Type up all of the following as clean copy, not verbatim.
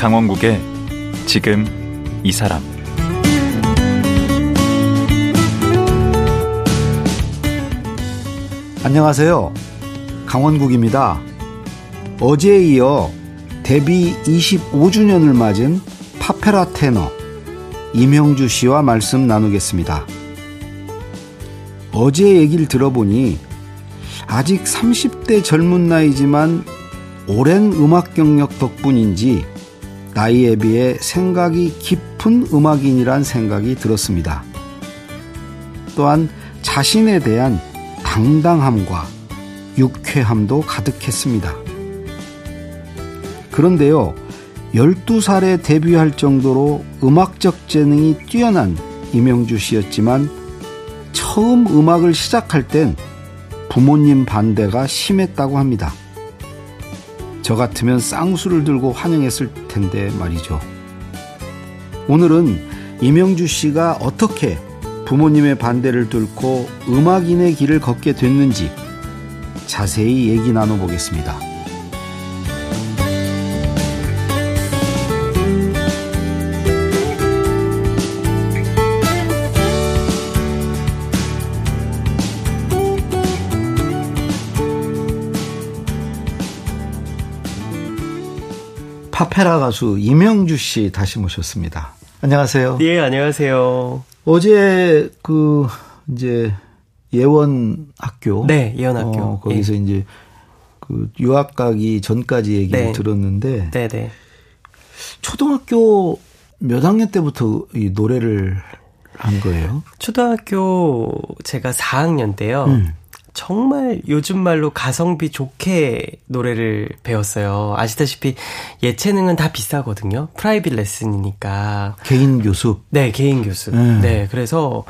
강원국의 지금 이 사람. 안녕하세요. 강원국입니다. 어제에 이어 데뷔 25주년을 맞은 파페라 테너 임형주 씨와 말씀 나누겠습니다. 어제 얘기를 들어보니 아직 30대 젊은 나이지만 오랜 음악 경력 덕분인지 나이에 비해 생각이 깊은 음악인이란 생각이 들었습니다. 또한 자신에 대한 당당함과 유쾌함도 가득했습니다. 그런데요, 12살에 데뷔할 정도로 음악적 재능이 뛰어난 임형주 씨였지만 처음 음악을 시작할 땐 부모님 반대가 심했다고 합니다. 저 같으면 쌍수를 들고 환영했을 텐데 말이죠. 오늘은 임형주 씨가 어떻게 부모님의 반대를 뚫고 음악인의 길을 걷게 됐는지 자세히 얘기 나눠보겠습니다. 파페라 가수 임형주 씨 다시 모셨습니다. 안녕하세요. 예, 안녕하세요. 어제 이제 예원 학교. 네, 예원 학교. 거기서 예. 이제 유학 가기 전까지 얘기를 네. 들었는데. 네, 네. 초등학교 몇 학년 때부터 이 노래를 한 거예요? 초등학교 제가 4학년 때요. 정말 요즘 말로 가성비 좋게 노래를 배웠어요. 아시다시피 예체능은 다 비싸거든요. 프라이빗 레슨이니까. 개인 교습? 네, 개인 교습. 네, 그래서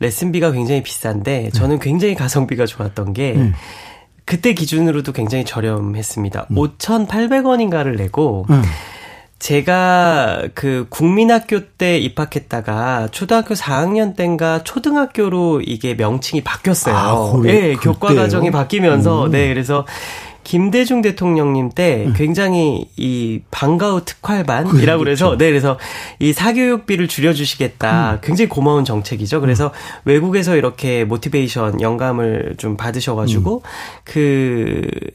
레슨비가 굉장히 비싼데 저는 굉장히 가성비가 좋았던 게 그때 기준으로도 굉장히 저렴했습니다. 5,800원인가를 내고 제가 국민학교 때 입학했다가 초등학교 4학년 때인가 초등학교로 이게 명칭이 바뀌었어요. 아, 그래, 네, 교과 과정이 바뀌면서 네, 그래서 김대중 대통령님 때 굉장히 이 방과후 특활반이라고 그래서 네, 그래서 이 사교육비를 줄여주시겠다. 굉장히 고마운 정책이죠. 그래서 외국에서 이렇게 모티베이션, 영감을 좀 받으셔가지고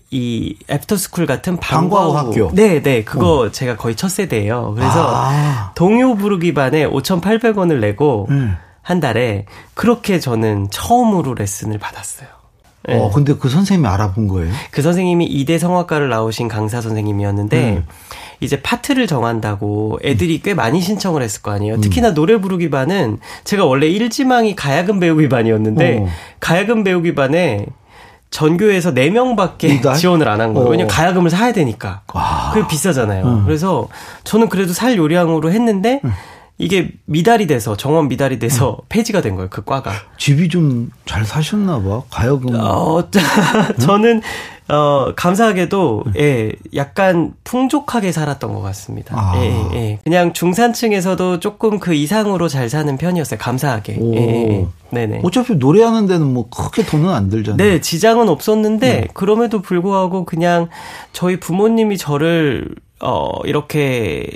이 애프터스쿨 같은 방과후 학교. 네, 네, 그거 제가 거의 첫 세대예요. 그래서 동요 부르기 반에 5,800원을 내고 한 달에 그렇게 저는 처음으로 레슨을 받았어요. 네. 근데 그 선생님이 알아본 거예요? 그 선생님이 이대 성악과를 나오신 강사 선생님이었는데 이제 파트를 정한다고 애들이 꽤 많이 신청을 했을 거 아니에요. 특히나 노래 부르기 반은 제가 원래 1지망이 가야금 배우기 반이었는데 가야금 배우기 반에 전교에서 4명밖에 지원을 안 한 거예요. 왜냐면 가야금을 사야 되니까. 그게 비싸잖아요. 그래서 저는 그래도 살 요량으로 했는데 이게 미달이 돼서 정원 미달이 돼서 폐지가 된 거예요. 그 과가. 집이 좀 잘 사셨나 봐. 가야금. 저는 감사하게도 예, 약간 풍족하게 살았던 것 같습니다. 예, 예. 그냥 중산층에서도 조금 그 이상으로 잘 사는 편이었어요. 감사하게. 예, 예. 어차피 노래하는 데는 뭐 크게 돈은 안 들잖아요. 네, 지장은 없었는데 그럼에도 불구하고 그냥 저희 부모님이 저를 이렇게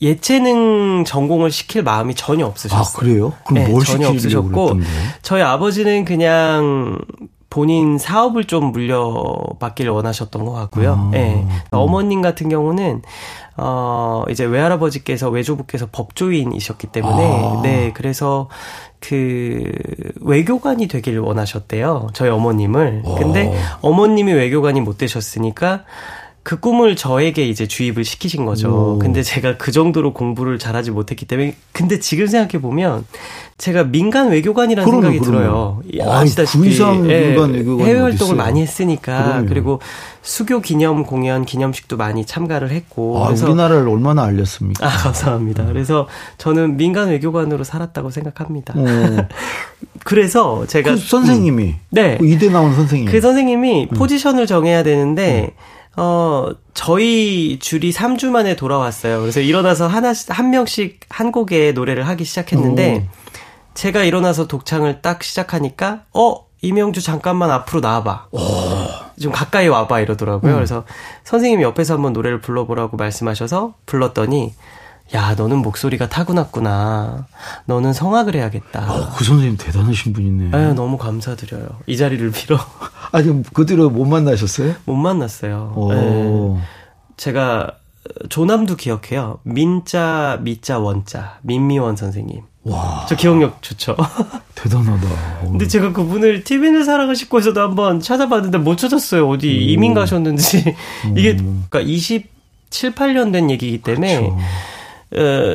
예체능 전공을 시킬 마음이 전혀 없으셨어요. 아, 그래요? 그럼 네, 뭘 전혀 없으셨고 저희 아버지는 그냥 본인 사업을 좀 물려받기를 원하셨던 것 같고요. 네. 어머님 같은 경우는 이제 외할아버지께서 외조부께서 법조인이셨기 때문에 네, 그래서 외교관이 되기를 원하셨대요. 저희 어머님을. 근데 어머님이 외교관이 못 되셨으니까 그 꿈을 저에게 이제 주입을 시키신 거죠. 근데 제가 그 정도로 공부를 잘하지 못했기 때문에. 근데 지금 생각해보면 제가 민간 외교관이라는 생각이 들어요. 아시다시피 민간 외교관 해외 활동을 많이 했으니까. 그리고 수교 기념 공연 기념식도 많이 참가를 했고. 그래서 우리나라를 얼마나 알렸습니까? 아, 감사합니다. 그래서 저는 민간 외교관으로 살았다고 생각합니다. 그래서 제가 선생님이 네. 그 이대 나온 선생님. 그 선생님이 포지션을 정해야 되는데 저희 줄이 3주 만에 돌아왔어요. 그래서 일어나서 한 명씩 한 곡의 노래를 하기 시작했는데, 제가 일어나서 독창을 딱 시작하니까, 임형주 잠깐만 앞으로 나와봐. 좀 가까이 와봐 이러더라고요. 그래서 선생님이 옆에서 한번 노래를 불러보라고 말씀하셔서 불렀더니 야, 너는 목소리가 타고났구나. 너는 성악을 해야겠다. 그 선생님 대단하신 분이네. 아유, 너무 감사드려요. 이 자리를 빌어. 아니, 그 뒤로 못 만나셨어요? 못 만났어요. 네. 제가 조남도 기억해요. 민자, 미자, 원자. 민미원 선생님. 와. 저 기억력 좋죠. 대단하다. 근데 제가 그분을 TVN을 사랑을 싣고에서도 한번 찾아봤는데 못 찾았어요. 어디 이민 가셨는지. 이게 그러니까 27, 8년 된 얘기이기 때문에. 그렇죠.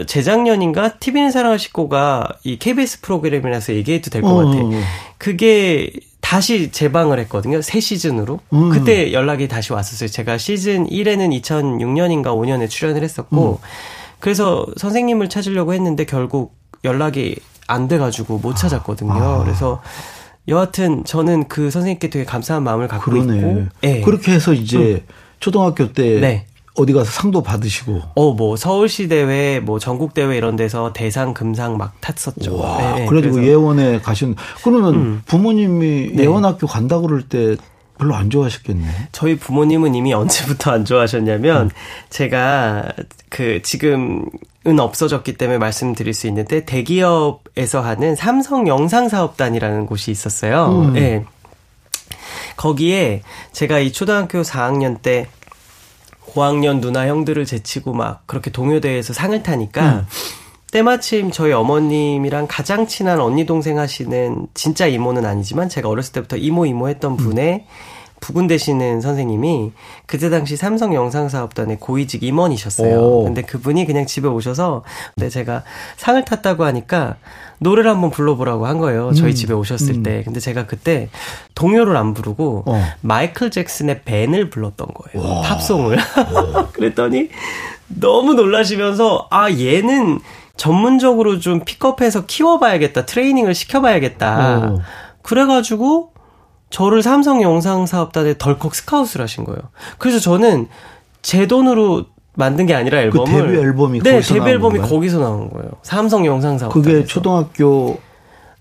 재작년인가 TV는 사랑을 싣고가 이 KBS 프로그램이라서 얘기해도 될 것 같아. 그게 다시 재방을 했거든요. 새 시즌으로. 그때 연락이 다시 왔었어요. 제가 시즌 1에는 2006년인가 5년에 출연을 했었고 그래서 선생님을 찾으려고 했는데 결국 연락이 안 돼가지고 못 찾았거든요. 그래서 여하튼 저는 그 선생님께 되게 감사한 마음을 갖고 있고 네. 그렇게 해서 이제 초등학교 때 네. 어디 가서 상도 받으시고. 뭐, 서울시 대회, 뭐, 전국대회 이런 데서 대상, 금상 막 탔었죠. 와, 네, 그래가지고 예원에 가신, 그러면 부모님이 네. 예원학교 간다 그럴 때 별로 안 좋아하셨겠네. 저희 부모님은 이미 언제부터 안 좋아하셨냐면, 제가 지금은 없어졌기 때문에 말씀드릴 수 있는데, 대기업에서 하는 삼성영상사업단이라는 곳이 있었어요. 네. 거기에 제가 이 초등학교 4학년 때, 고학년 누나 형들을 제치고 막 그렇게 동요대회에서 상을 타니까 때마침 저희 어머님이랑 가장 친한 언니 동생 하시는 진짜 이모는 아니지만 제가 어렸을 때부터 이모 했던 분의 부군 되시는 선생님이 그때 당시 삼성영상사업단의 고위직 임원이셨어요. 근데 그분이 그냥 집에 오셔서 근데 제가 상을 탔다고 하니까 노래를 한번 불러보라고 한 거예요. 저희 집에 오셨을 때. 근데 제가 그때 동요를 안 부르고 마이클 잭슨의 밴을 불렀던 거예요. 와. 팝송을. 그랬더니 너무 놀라시면서 아 얘는 전문적으로 좀 픽업해서 키워봐야겠다. 트레이닝을 시켜봐야겠다. 그래가지고 저를 삼성영상사업단에 덜컥 스카웃을 하신 거예요. 그래서 저는 제 돈으로 만든 게 아니라 앨범을. 그 데뷔 앨범이 네, 거기서 데뷔 앨범이 건가요? 거기서 나온 거예요. 삼성영상사업단에서. 그게 초등학교.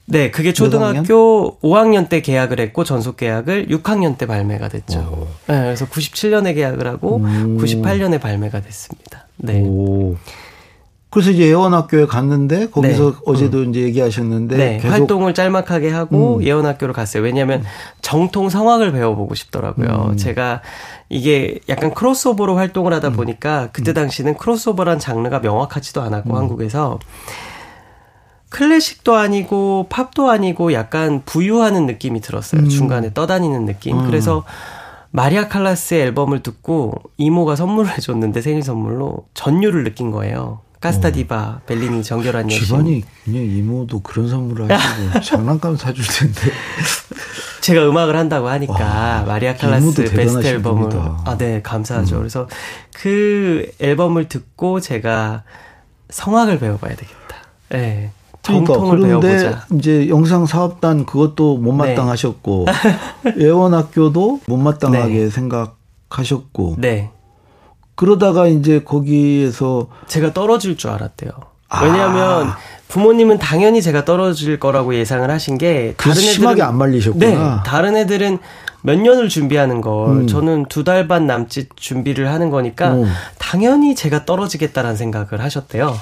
네, 그게 초등학교 5학년 때 계약을 했고 전속 계약을 6학년 때 발매가 됐죠. 네, 그래서 97년에 계약을 하고 98년에 발매가 됐습니다. 네. 오. 그래서 이제 예원학교에 갔는데 거기서 네. 어제도 이제 얘기하셨는데 네. 계속 활동을 짤막하게 하고 예원학교를 갔어요. 왜냐하면 정통 성악을 배워보고 싶더라고요. 제가 이게 약간 크로스오버로 활동을 하다 보니까 그때 당시는 크로스오버란 장르가 명확하지도 않았고 한국에서 클래식도 아니고 팝도 아니고 약간 부유하는 느낌이 들었어요. 중간에 떠다니는 느낌. 그래서 마리아 칼라스의 앨범을 듣고 이모가 선물을 해줬는데 생일 선물로 전율을 느낀 거예요. 카스타디바, 벨리니, 정결한 여신. 집안이 그냥 이모도 그런 선물을 하시고 장난감 사줄 텐데. 제가 음악을 한다고 하니까 와, 마리아 칼라스 베스트 앨범을. 분이다. 아, 네, 감사하죠. 그래서 그 앨범을 듣고 제가 성악을 배워봐야 되겠다. 네, 정통을 그러니까, 배워보자. 이제 영상 사업단 그것도 못마땅하셨고 네. 예원학교도 못마땅하게 네. 생각하셨고. 네. 그러다가 이제 거기에서 제가 떨어질 줄 알았대요. 왜냐하면 부모님은 당연히 제가 떨어질 거라고 예상을 하신 게 다른 애들은 심하게 안 말리셨구나. 네, 다른 애들은 몇 년을 준비하는 걸 저는 2달 반 남짓 준비를 하는 거니까 당연히 제가 떨어지겠다라는 생각을 하셨대요.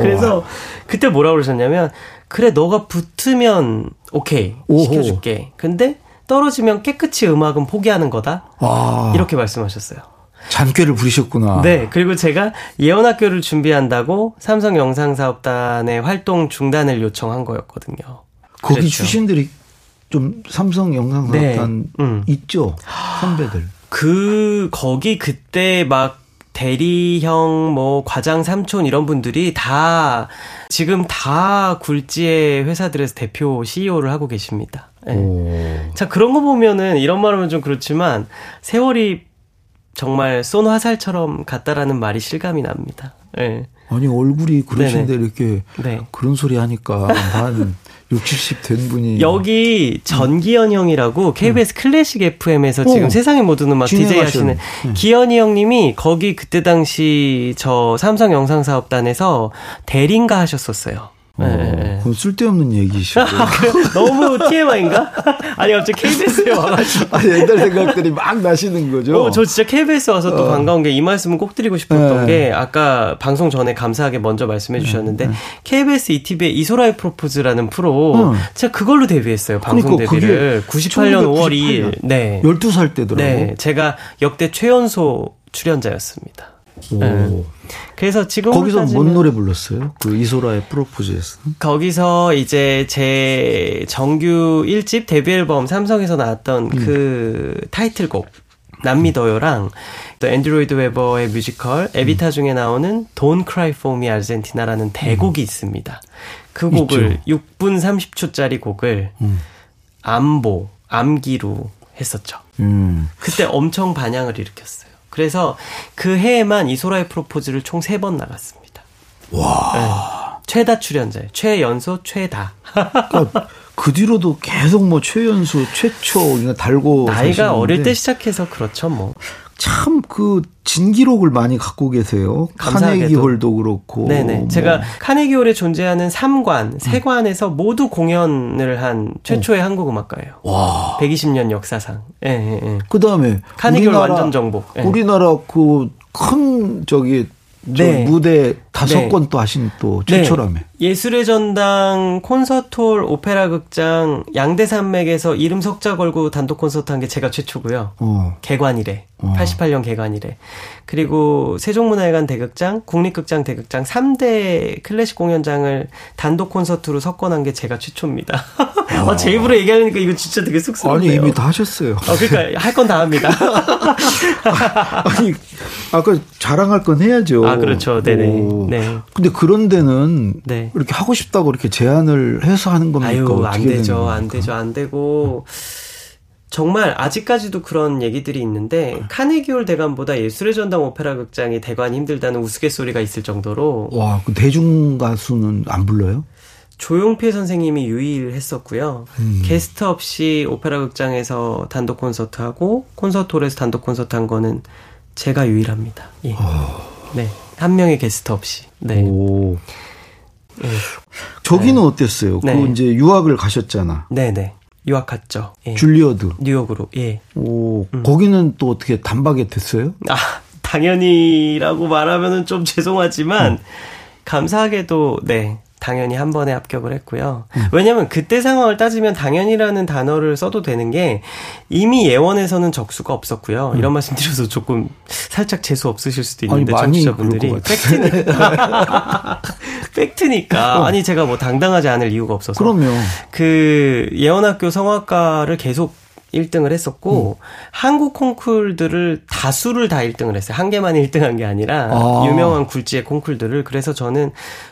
그래서 그때 뭐라고 그러셨냐면 그래 너가 붙으면 오케이 시켜줄게. 근데 떨어지면 깨끗이 음악은 포기하는 거다. 이렇게 말씀하셨어요. 잔꾀를 부리셨구나. 네. 그리고 제가 예원학교를 준비한다고 삼성영상사업단의 활동 중단을 요청한 거였거든요. 거기 그랬죠. 출신들이 좀 삼성영상사업단 네. 있죠? 선배들. 거기 그때 막 대리형, 뭐, 과장 삼촌 이런 분들이 지금 다 굴지의 회사들에서 대표 CEO를 하고 계십니다. 네. 자, 그런 거 보면은 이런 말 하면 좀 그렇지만 세월이 정말 쏜 화살처럼 같다라는 말이 실감이 납니다. 네. 아니 얼굴이 그러신데 네네. 이렇게 네. 그런 소리 하니까 한 60, 70 된 분이 여기 전기현 형이라고 KBS 클래식 FM에서 지금 세상의 모든 음악 DJ 하시는 기현이 형님이 거기 그때 당시 저 삼성영상사업단에서 대리인가 하셨었어요. 네. 그럼 쓸데없는 얘기시고. 아, 그래? 너무 TMI인가? 아니 갑자기 KBS에 와가지고 아니, 옛날 생각들이 막 나시는 거죠. 저 진짜 KBS 와서 또 반가운 게 이 말씀은 꼭 드리고 싶었던 게 아까 방송 전에 감사하게 먼저 말씀해 주셨는데 KBS ETV의 이소라의 프로포즈라는 프로 제가 그걸로 데뷔했어요. 방송 그러니까 데뷔를 98년 5월 2일. 네. 12살 때더라고요. 네. 제가 역대 최연소 출연자였습니다. 네. 그래서 지금 거기서 뭔 노래 불렀어요? 그 이소라의 프로포즈에서 거기서 이제 제 정규 1집 데뷔 앨범 삼성에서 나왔던 그 타이틀곡 난 믿어요랑 또 앤드로이드 웨버의 뮤지컬 에비타 중에 나오는 Don't Cry For Me Argentina라는 대곡이 있습니다. 그 곡을 있죠. 6분 30초짜리 곡을 암보 암기로 했었죠. 그때 엄청 반향을 일으켰어요. 그래서 그 해에만 이소라의 프로포즈를 총 3번 나갔습니다. 와. 네. 최다 출연자예요. 최연소 최다. 그러니까 그 뒤로도 계속 뭐 최연소 최초 그냥 달고 나이가 어릴 때 시작해서 그렇죠 뭐. 참 그 진기록을 많이 갖고 계세요. 카네기홀도 그렇고. 네네. 뭐. 제가 카네기홀에 존재하는 3관, 3관에서 모두 공연을 한 최초의 한국음악가예요. 와. 120년 역사상. 예, 예, 예. 그 다음에 카네기홀 완전 정복. 예. 우리나라 그 큰 저기 네. 무대 5건 네. 또 하신 또 최초라며. 네. 예술의 전당 콘서트홀 오페라 극장 양대 산맥에서 이름 석자 걸고 단독 콘서트 한 게 제가 최초고요. 개관 이래. 88년 개관 이래. 그리고 세종문화회관 대극장, 국립극장 대극장 3대 클래식 공연장을 단독 콘서트로 석권한 게 제가 최초입니다. 제 입으로 얘기하니까 이거 진짜 되게 쑥스럽네요. 아니 이미 다 하셨어요. 그러니까 할 건 다 합니다. 아니 아까 자랑할 건 해야죠. 아 그렇죠. 네네. 네. 근데 그런 데는 네. 이렇게 하고 싶다고 이렇게 제안을 해서 하는 겁니까? 아유, 안 되죠. 안 되죠. 안 되고 정말 아직까지도 그런 얘기들이 있는데 카네기홀 대관보다 예술의 전당 오페라 극장이 대관이 힘들다는 우스갯소리가 있을 정도로 와, 그 대중 가수는 안 불러요? 조용필 선생님이 유일했었고요. 게스트 없이 오페라 극장에서 단독 콘서트하고 콘서트홀에서 단독 콘서트한 거는 제가 유일합니다. 예. 네. 한 명의 게스트 없이. 네. 오. 네. 저기는 네. 어땠어요? 네. 그 이제 유학을 가셨잖아. 네네. 유학 갔죠. 예. 줄리어드. 뉴욕으로. 예. 오. 거기는 또 어떻게 단박에 됐어요? 아, 당연히라고 말하면은 좀 죄송하지만 감사하게도 네. 당연히 한 번에 합격을 했고요. 왜냐면 그때 상황을 따지면 당연히라는 단어를 써도 되는 게 이미 예원에서는 적수가 없었고요. 이런 말씀 드려서 조금 살짝 재수 없으실 수도 있는데 청취자분들이 팩트니까. 팩트니까. 아니 제가 뭐 당당하지 않을 이유가 없어서. 그럼요. 그 예원학교 성악과를 계속 1등을 했었고 한국 콩쿨들을 다수를 다 1등을 했어요. 한 개만 1등한 게 아니라 유명한 굴지의 콩쿨들을. 그래서 저는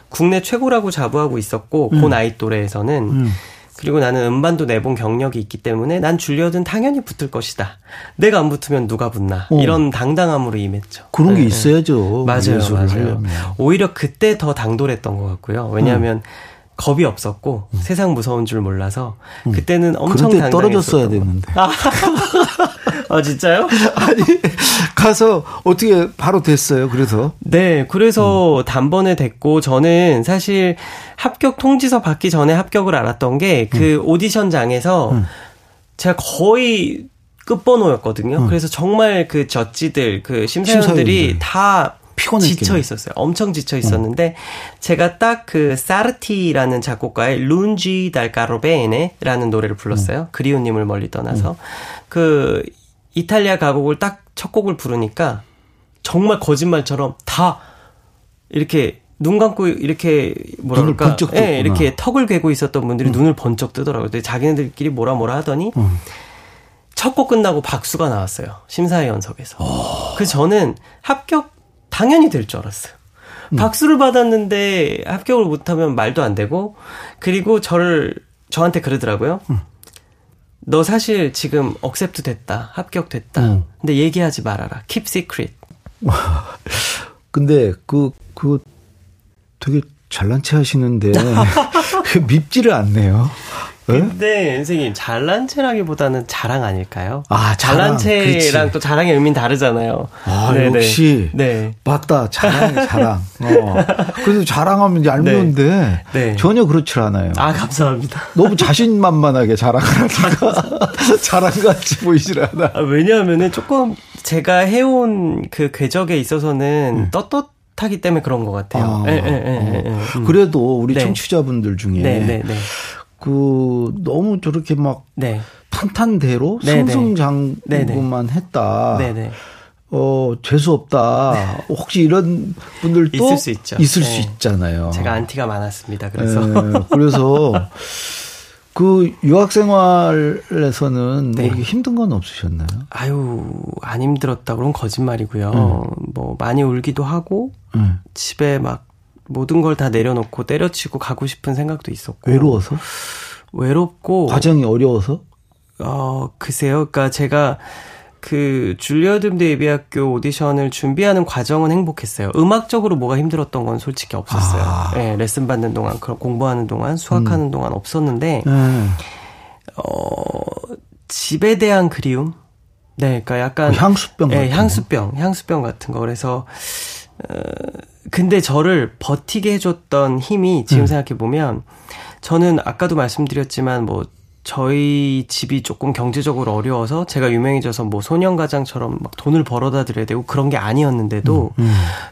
국내 최고라고 자부하고 있었고 그 나이 또래에서는 그리고 나는 음반도 내본 경력이 있기 때문에 난 줄리어든 당연히 붙을 것이다. 내가 안 붙으면 누가 붙나. 이런 당당함으로 임했죠. 그런 게 있어야죠. 맞아요. 맞아요. 하려면. 오히려 그때 더 당돌했던 것 같고요. 왜냐하면 겁이 없었고 세상 무서운 줄 몰라서 그때는 엄청 당당했었던 떨어졌어야 되는데. 아 진짜요? 아니 가서 어떻게 바로 됐어요? 그래서 네 그래서 단번에 됐고 저는 사실 합격 통지서 받기 전에 합격을 알았던 게 그 오디션장에서 제가 거의 끝번호였거든요. 그래서 정말 그 젖지들 그 심사위원들이 다 피곤했겠네. 지쳐 있었어요. 엄청 지쳐 있었는데 제가 딱 그 사르티라는 작곡가의 룬지 달카로베네라는 노래를 불렀어요. 그리운 님을 멀리 떠나서 그 이탈리아 가곡을 딱 첫 곡을 부르니까 정말 거짓말처럼 다 이렇게 눈 감고 이렇게 뭐랄까 예, 이렇게 턱을 괴고 있었던 분들이 눈을 번쩍 뜨더라고요. 자기네들끼리 뭐라 하더니 첫 곡 끝나고 박수가 나왔어요. 심사위원석에서. 그래서 저는 합격 당연히 될 줄 알았어요. 박수를 받았는데 합격을 못하면 말도 안 되고. 그리고 저한테 그러더라고요. 너 사실 지금 억셉트 됐다. 합격됐다. 근데 얘기하지 말아라. Keep secret. 근데 그 되게 잘난 체 하시는데 밉지를 않네요. 근데 선생님 잘난 체라기보다는 자랑 아닐까요? 아, 자랑. 잘난 체랑 또 자랑의 의미는 다르잖아요. 아, 네네. 역시. 네. 맞다. 자랑. 그래서 자랑하면 얄미운데 네. 전혀 그렇지 않아요. 아, 감사합니다. 너무 자신만만하게 자랑하니까 자랑같이 보이질 않아. 아, 왜냐하면은 조금 제가 해온 그 궤적에 있어서는 떳떳 하기 때문에 그런 것 같아요. 아, 그래도 우리 네. 청취자분들 중에 그 너무 저렇게 막 탄탄대로 승승장구만 했다. 재수 없다. 혹시 이런 분들도 있을 수 있죠. 있을 수 있잖아요. 제가 안티가 많았습니다. 그래서 그래서 그 유학생활에서는 뭐 힘든 건 없으셨나요? 아유, 안 힘들었다 그런 거짓말이고요. 뭐 많이 울기도 하고 집에 막 모든 걸 다 내려놓고 때려치고 가고 싶은 생각도 있었고. 외로워서? 외롭고. 과정이 어려워서? 글쎄요. 그러니까 제가 그 줄리어드 음대 예비학교 오디션을 준비하는 과정은 행복했어요. 음악적으로 뭐가 힘들었던 건 솔직히 없었어요. 네, 레슨 받는 동안, 공부하는 동안, 수학하는 동안 없었는데 집에 대한 그리움, 네, 그러니까 약간 향수병, 같은 향수병 같은 거. 그래서 근데 저를 버티게 해줬던 힘이 지금 생각해 보면 저는 아까도 말씀드렸지만 뭐. 저희 집이 조금 경제적으로 어려워서 제가 유명해져서 뭐 소년가장처럼 막 돈을 벌어다 드려야 되고 그런 게 아니었는데도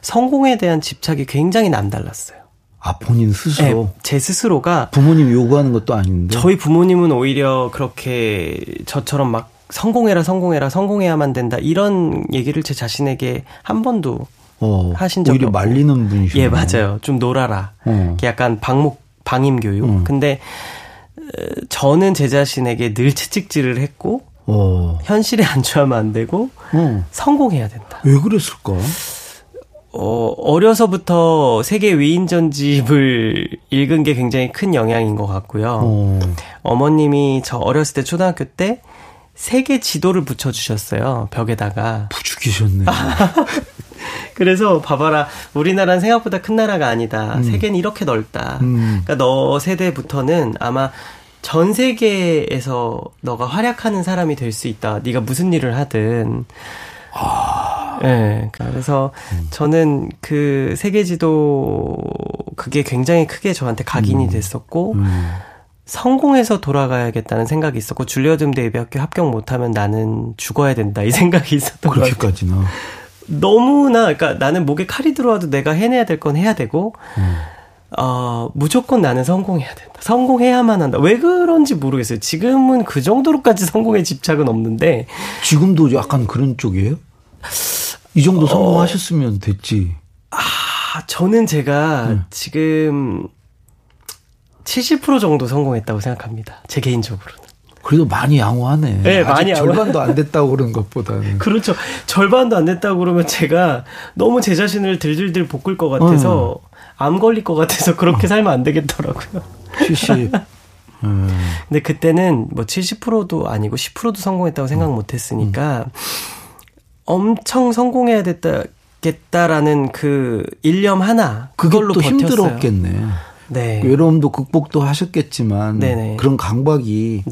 성공에 대한 집착이 굉장히 남달랐어요. 아, 본인 스스로? 네, 제 스스로가. 부모님 요구하는 것도 아닌데? 저희 부모님은 오히려 그렇게 저처럼 막 성공해라 성공해야만 된다 이런 얘기를 제 자신에게 한 번도 하신 적이 없고. 오히려 말리는 분이시네요. 예, 맞아요. 좀 놀아라. 약간 방임교육. 근데 저는 제 자신에게 늘 채찍질을 했고 현실에 안주하면 안 되고 성공해야 된다. 왜 그랬을까? 어려서부터 세계 위인전집을 읽은 게 굉장히 큰 영향인 것 같고요. 어머님이 저 어렸을 때 초등학교 때 세계 지도를 붙여주셨어요. 벽에다가. 부추기셨네. 그래서 봐봐라, 우리나라는 생각보다 큰 나라가 아니다. 세계는 이렇게 넓다. 그러니까 너 세대부터는 아마 전 세계에서 너가 활약하는 사람이 될 수 있다. 네가 무슨 일을 하든. 네, 그래서 저는 그 세계지도 그게 굉장히 크게 저한테 각인이 됐었고 성공해서 돌아가야겠다는 생각이 있었고 줄리어드 음대 예비학교 합격 못하면 나는 죽어야 된다 이 생각이 있었던 것 같아요. 그렇게까지나. 너무나, 그러니까 나는 목에 칼이 들어와도 내가 해내야 될 건 해야 되고, 무조건 나는 성공해야 된다. 성공해야만 한다. 왜 그런지 모르겠어요. 지금은 그 정도로까지 성공에 집착은 없는데. 지금도 약간 그런 쪽이에요? 이 정도 성공하셨으면 됐지. 아, 저는 제가 지금 70% 정도 성공했다고 생각합니다. 제 개인적으로는. 그래도 많이 양호하네. 네, 많이 양호. 절반도 안 됐다고 그런 것보다는. 그렇죠. 절반도 안 됐다고 그러면 제가 너무 제 자신을 들들들 볶을 것 같아서 암 걸릴 것 같아서 그렇게 살면 안 되겠더라고요. 70. 근데 그때는 뭐 70%도 아니고 10%도 성공했다고 생각 못 했으니까 엄청 성공해야 됐다겠다라는 그 일념 하나. 그걸로 버텼어요. 힘들었겠네. 네. 외로움도 극복도 하셨겠지만 네네. 그런 강박이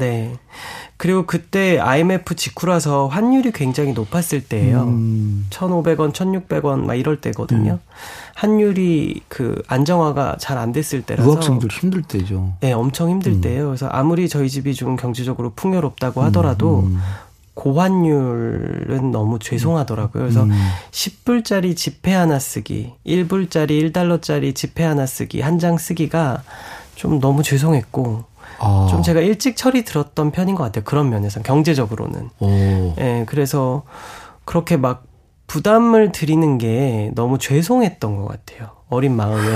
그리고 그때 IMF 직후라서 환율이 굉장히 높았을 때예요. 1,500원 1,600원 막 이럴 때거든요. 환율이 그 안정화가 잘 안 됐을 때라서 유학생들 힘들 때죠. 네, 엄청 힘들 때예요. 그래서 아무리 저희 집이 좀 경제적으로 풍요롭다고 하더라도 고환율은 너무 죄송하더라고요. 그래서 10불짜리 지폐 하나 쓰기, 1불짜리, 1달러짜리 지폐 하나 쓰기, 한 장 쓰기가 좀 너무 죄송했고 좀 제가 일찍 철이 들었던 편인 것 같아요. 그런 면에서 경제적으로는. 예, 그래서 그렇게 막 부담을 드리는 게 너무 죄송했던 것 같아요. 어린 마음에.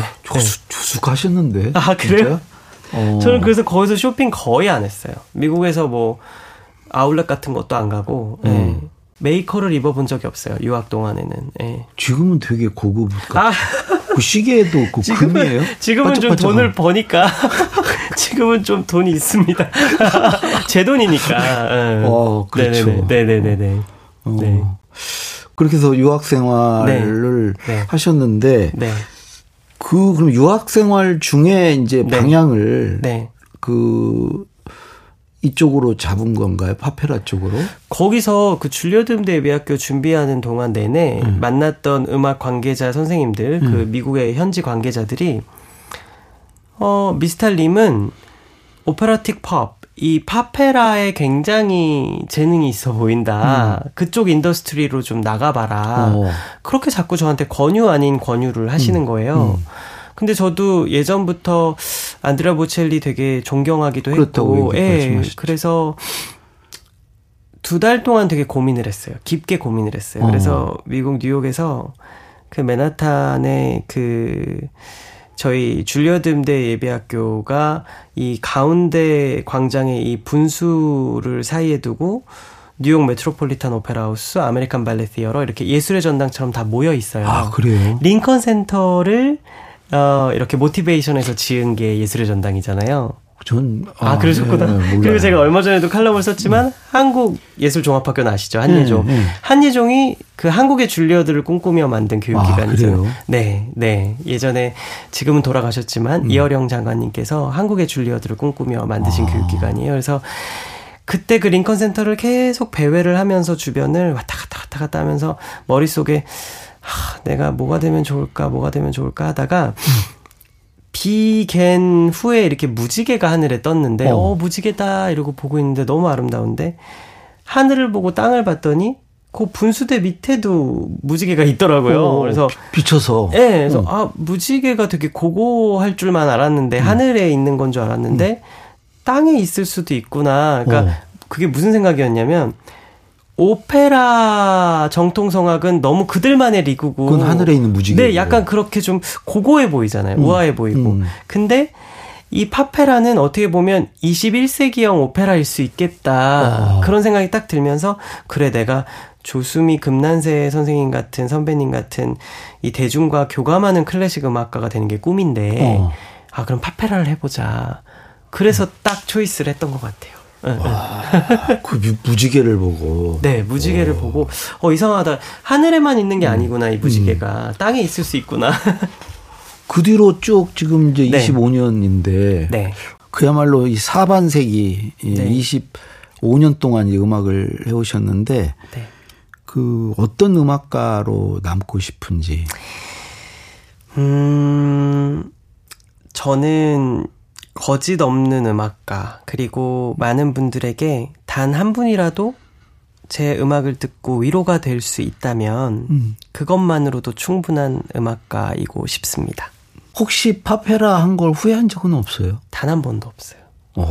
조숙하셨는데. 아, 그래요? 저는 그래서 거기서 쇼핑 거의 안 했어요. 미국에서 뭐 아울렛 같은 것도 안 가고 예. 메이커를 입어본 적이 없어요. 유학 동안에는. 예. 지금은 되게 고급 같아요. 그 시계도 그 금이에요? 지금은 좀 돈을 버니까 지금은 좀 돈이 있습니다. 제 돈이니까. 그렇죠. 네네네네. 그렇게 해서 유학생활을 하셨는데 그럼 유학생활 중에 이제 방향을 그 이쪽으로 잡은 건가요? 파페라 쪽으로? 거기서 그 줄리어드 음대 예비학교 준비하는 동안 내내 만났던 음악 관계자 선생님들, 그 미국의 현지 관계자들이 미스탈 님은 오페라틱 팝, 이 파페라에 굉장히 재능이 있어 보인다. 그쪽 인더스트리로 좀 나가봐라. 그렇게 자꾸 저한테 권유 아닌 권유를 하시는 거예요. 근데 저도 예전부터 안드레아 보첼리 되게 존경하기도 했고, 예, 그래서 2달 동안 되게 고민을 했어요. 깊게 고민을 했어요. 그래서 미국 뉴욕에서 그 맨하탄의 그 저희 줄리어드 음대 예비학교가 이 가운데 광장에 이 분수를 사이에 두고 뉴욕 메트로폴리탄 오페라 하우스, 아메리칸 발레 티어러 이렇게 예술의 전당처럼 다 모여 있어요. 아, 그래요? 링컨 센터를 이렇게 모티베이션에서 지은 게 예술의 전당이잖아요. 전 그러셨구나. 예, 그리고 제가 얼마 전에도 칼럼을 썼지만 한국예술종합학교 아시죠? 한예종. 한예종이 그 한국의 줄리어드를 꿈꾸며 만든 교육기관이죠. 네, 네. 예전에 지금은 돌아가셨지만 이어령 장관님께서 한국의 줄리어드를 꿈꾸며 만드신 교육기관이에요. 그래서 그때 그 링컨 센터를 계속 배회를 하면서 주변을 왔다 갔다 왔다 갔다 하면서 머릿속에 내가 뭐가 되면 좋을까, 뭐가 되면 좋을까 하다가 비갠 후에 이렇게 무지개가 하늘에 떴는데 무지개다 이러고 보고 있는데 너무 아름다운데 하늘을 보고 땅을 봤더니 그 분수대 밑에도 무지개가 있더라고요. 그래서 비쳐서 그래서 무지개가 되게 고고할 줄만 알았는데 하늘에 있는 건 줄 알았는데 땅에 있을 수도 있구나. 그러니까 그게 무슨 생각이었냐면 오페라 정통 성악은 너무 그들만의 리그고 그건 하늘에 있는 무지개. 네, 약간 그렇게 좀 고고해 보이잖아요. 우아해 보이고. 근데 이 파페라는 어떻게 보면 21세기형 오페라일 수 있겠다. 그런 생각이 딱 들면서 그래 내가 조수미 금난새 선생님 같은 선배님 같은 이 대중과 교감하는 클래식 음악가가 되는 게 꿈인데 아 그럼 파페라를 해보자. 그래서 딱 초이스를 했던 것 같아요. 와, 그 무지개를 보고 무지개를 보고 이상하다 하늘에만 있는 게 아니구나 이 무지개가 땅에 있을 수 있구나. 그 뒤로 쭉 지금 이제 25년인데 그야말로 이 사반세기 25년 동안 이 음악을 해오셨는데 그 어떤 음악가로 남고 싶은지. 저는 거짓 없는 음악가 그리고 많은 분들에게 단 한 분이라도 제 음악을 듣고 위로가 될 수 있다면 그것만으로도 충분한 음악가이고 싶습니다. 혹시 파페라 한 걸 후회한 적은 없어요? 단 한 번도 없어요.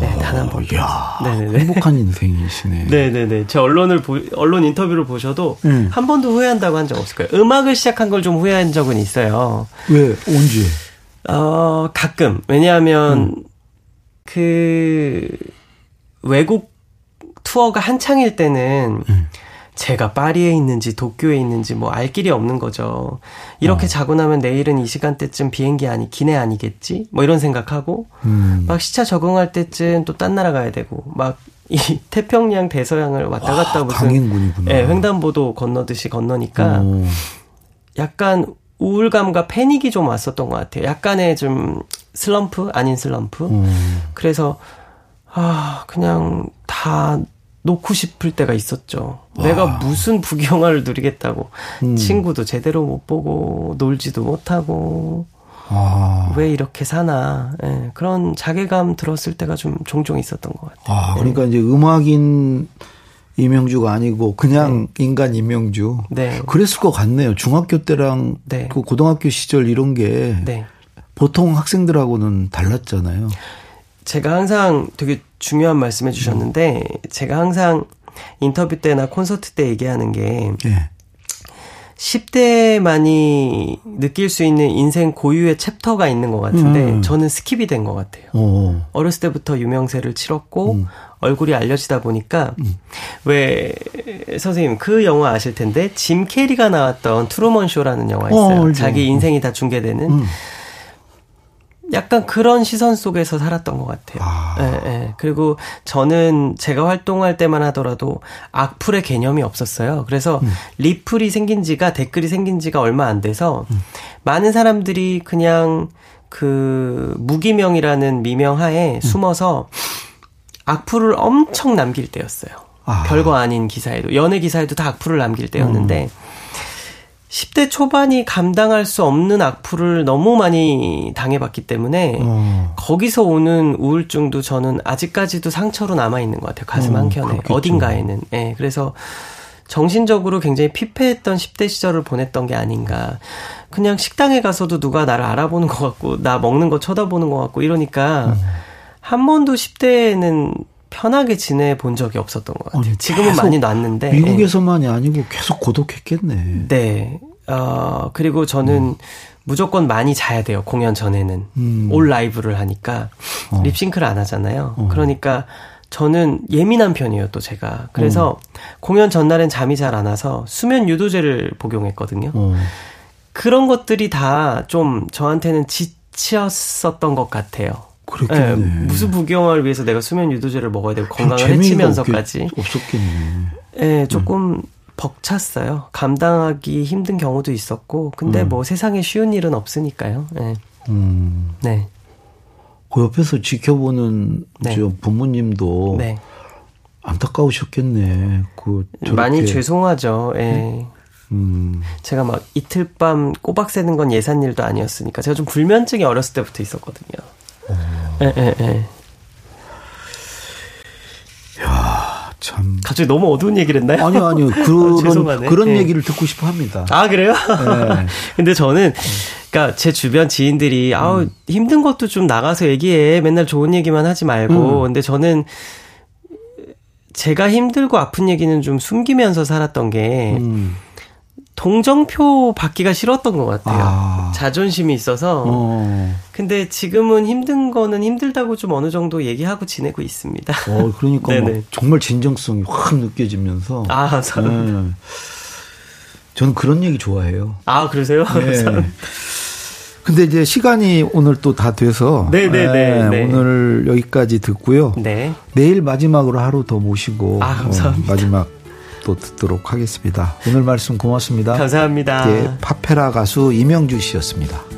네, 단 한 번도. 이야, 행복한 인생이시네. 네네네. 제 언론 인터뷰를 보셔도 한 번도 후회한다고 한 적 없을 거예요. 음악을 시작한 걸 좀 후회한 적은 있어요. 왜? 언제? 가끔. 왜냐하면 그 외국 투어가 한창일 때는 제가 파리에 있는지 도쿄에 있는지 뭐 알 길이 없는 거죠. 이렇게 자고 나면 내일은 이 시간대쯤 비행기 기내 아니겠지? 뭐 이런 생각하고 막 시차 적응할 때쯤 또 딴 나라 가야 되고 막 이 태평양 대서양을 왔다 갔다 무슨 강행군이구나. 예, 횡단보도 건너듯이 건너니까 약간 우울감과 패닉이 좀 왔었던 것 같아요. 약간의 좀 슬럼프? 아닌 슬럼프? 그래서 그냥 다 놓고 싶을 때가 있었죠. 와. 내가 무슨 부귀영화를 누리겠다고. 친구도 제대로 못 보고 놀지도 못하고 왜 이렇게 사나. 네, 그런 자괴감 들었을 때가 좀 종종 있었던 것 같아요. 그러니까 이제 음악인 임형주가 아니고 그냥 인간 임형주. 그랬을 것 같네요. 중학교 때랑 그 고등학교 시절 이런 게 보통 학생들하고는 달랐잖아요. 제가 항상 되게 중요한 말씀해 주셨는데 제가 항상 인터뷰 때나 콘서트 때 얘기하는 게 10대만이 느낄 수 있는 인생 고유의 챕터가 있는 것 같은데 저는 스킵이 된 것 같아요. 어렸을 때부터 유명세를 치렀고 얼굴이 알려지다 보니까 왜 선생님 그 영화 아실 텐데 짐 캐리가 나왔던 트루먼 쇼라는 영화 있어요. 자기 인생이 다 중계되는 약간 그런 시선 속에서 살았던 것 같아요. 예, 예. 그리고 저는 제가 활동할 때만 하더라도 악플의 개념이 없었어요. 그래서 리플이 생긴 지가 댓글이 생긴 지가 얼마 안 돼서 많은 사람들이 그냥 그 무기명이라는 미명하에 숨어서 악플을 엄청 남길 때였어요. 아. 별거 아닌 기사에도, 연예 기사에도 다 악플을 남길 때였는데 10대 초반이 감당할 수 없는 악플을 너무 많이 당해봤기 때문에 거기서 오는 우울증도 저는 아직까지도 상처로 남아있는 것 같아요. 가슴 한켠에 그렇겠죠. 어딘가에는. 네, 그래서 정신적으로 굉장히 피폐했던 10대 시절을 보냈던 게 아닌가. 그냥 식당에 가서도 누가 나를 알아보는 것 같고 나 먹는 거 쳐다보는 것 같고 이러니까 한 번도 10대에는 편하게 지내본 적이 없었던 것 같아요. 아니, 지금은 많이 놨는데. 미국에서만이 아니고 계속 고독했겠네. 네. 그리고 저는 무조건 많이 자야 돼요. 공연 전에는. 올 라이브를 하니까. 립싱크를 안 하잖아요. 그러니까 저는 예민한 편이에요. 또 제가. 그래서 공연 전날엔 잠이 잘 안 와서 수면 유도제를 복용했거든요. 그런 것들이 다 좀 저한테는 지쳤었던 것 같아요. 그렇겠네. 네, 무슨 복용을 위해서 내가 수면 유도제를 먹어야 되고 건강을 해치면서까지 없었겠네. 네, 조금 벅찼어요. 감당하기 힘든 경우도 있었고, 근데 뭐 세상에 쉬운 일은 없으니까요. 네. 네. 그 옆에서 지켜보는 네. 부모님도 네. 안타까우셨겠네. 많이 죄송하죠. 예. 네. 제가 막 이틀 밤 꼬박 새는 건 예산 일도 아니었으니까 제가 좀 불면증이 어렸을 때부터 있었거든요. 예. 야, 참. 갑자기 너무 어두운 얘기를 했나요? 아니요. 그런 예. 얘기를 듣고 싶어 합니다. 아, 그래요? 예. 근데 저는, 그니까 제 주변 지인들이, 아우, 힘든 것도 좀 나가서 얘기해. 맨날 좋은 얘기만 하지 말고. 근데 저는, 제가 힘들고 아픈 얘기는 좀 숨기면서 살았던 게, 동정표 받기가 싫었던 것 같아요. 아. 자존심이 있어서. 근데 지금은 힘든 거는 힘들다고 좀 어느 정도 얘기하고 지내고 있습니다. 그러니까 정말 진정성이 확 느껴지면서. 아, 감사합니다. 네. 저는 그런 얘기 좋아해요. 아, 그러세요? 네. 근데 이제 시간이 오늘 또 다 돼서 네. 오늘 여기까지 듣고요. 네. 내일 마지막으로 하루 더 모시고. 아, 감사합니다. 마지막. 또 듣도록 하겠습니다. 오늘 말씀 고맙습니다. 감사합니다. 예, 파페라 가수 임형주 씨였습니다.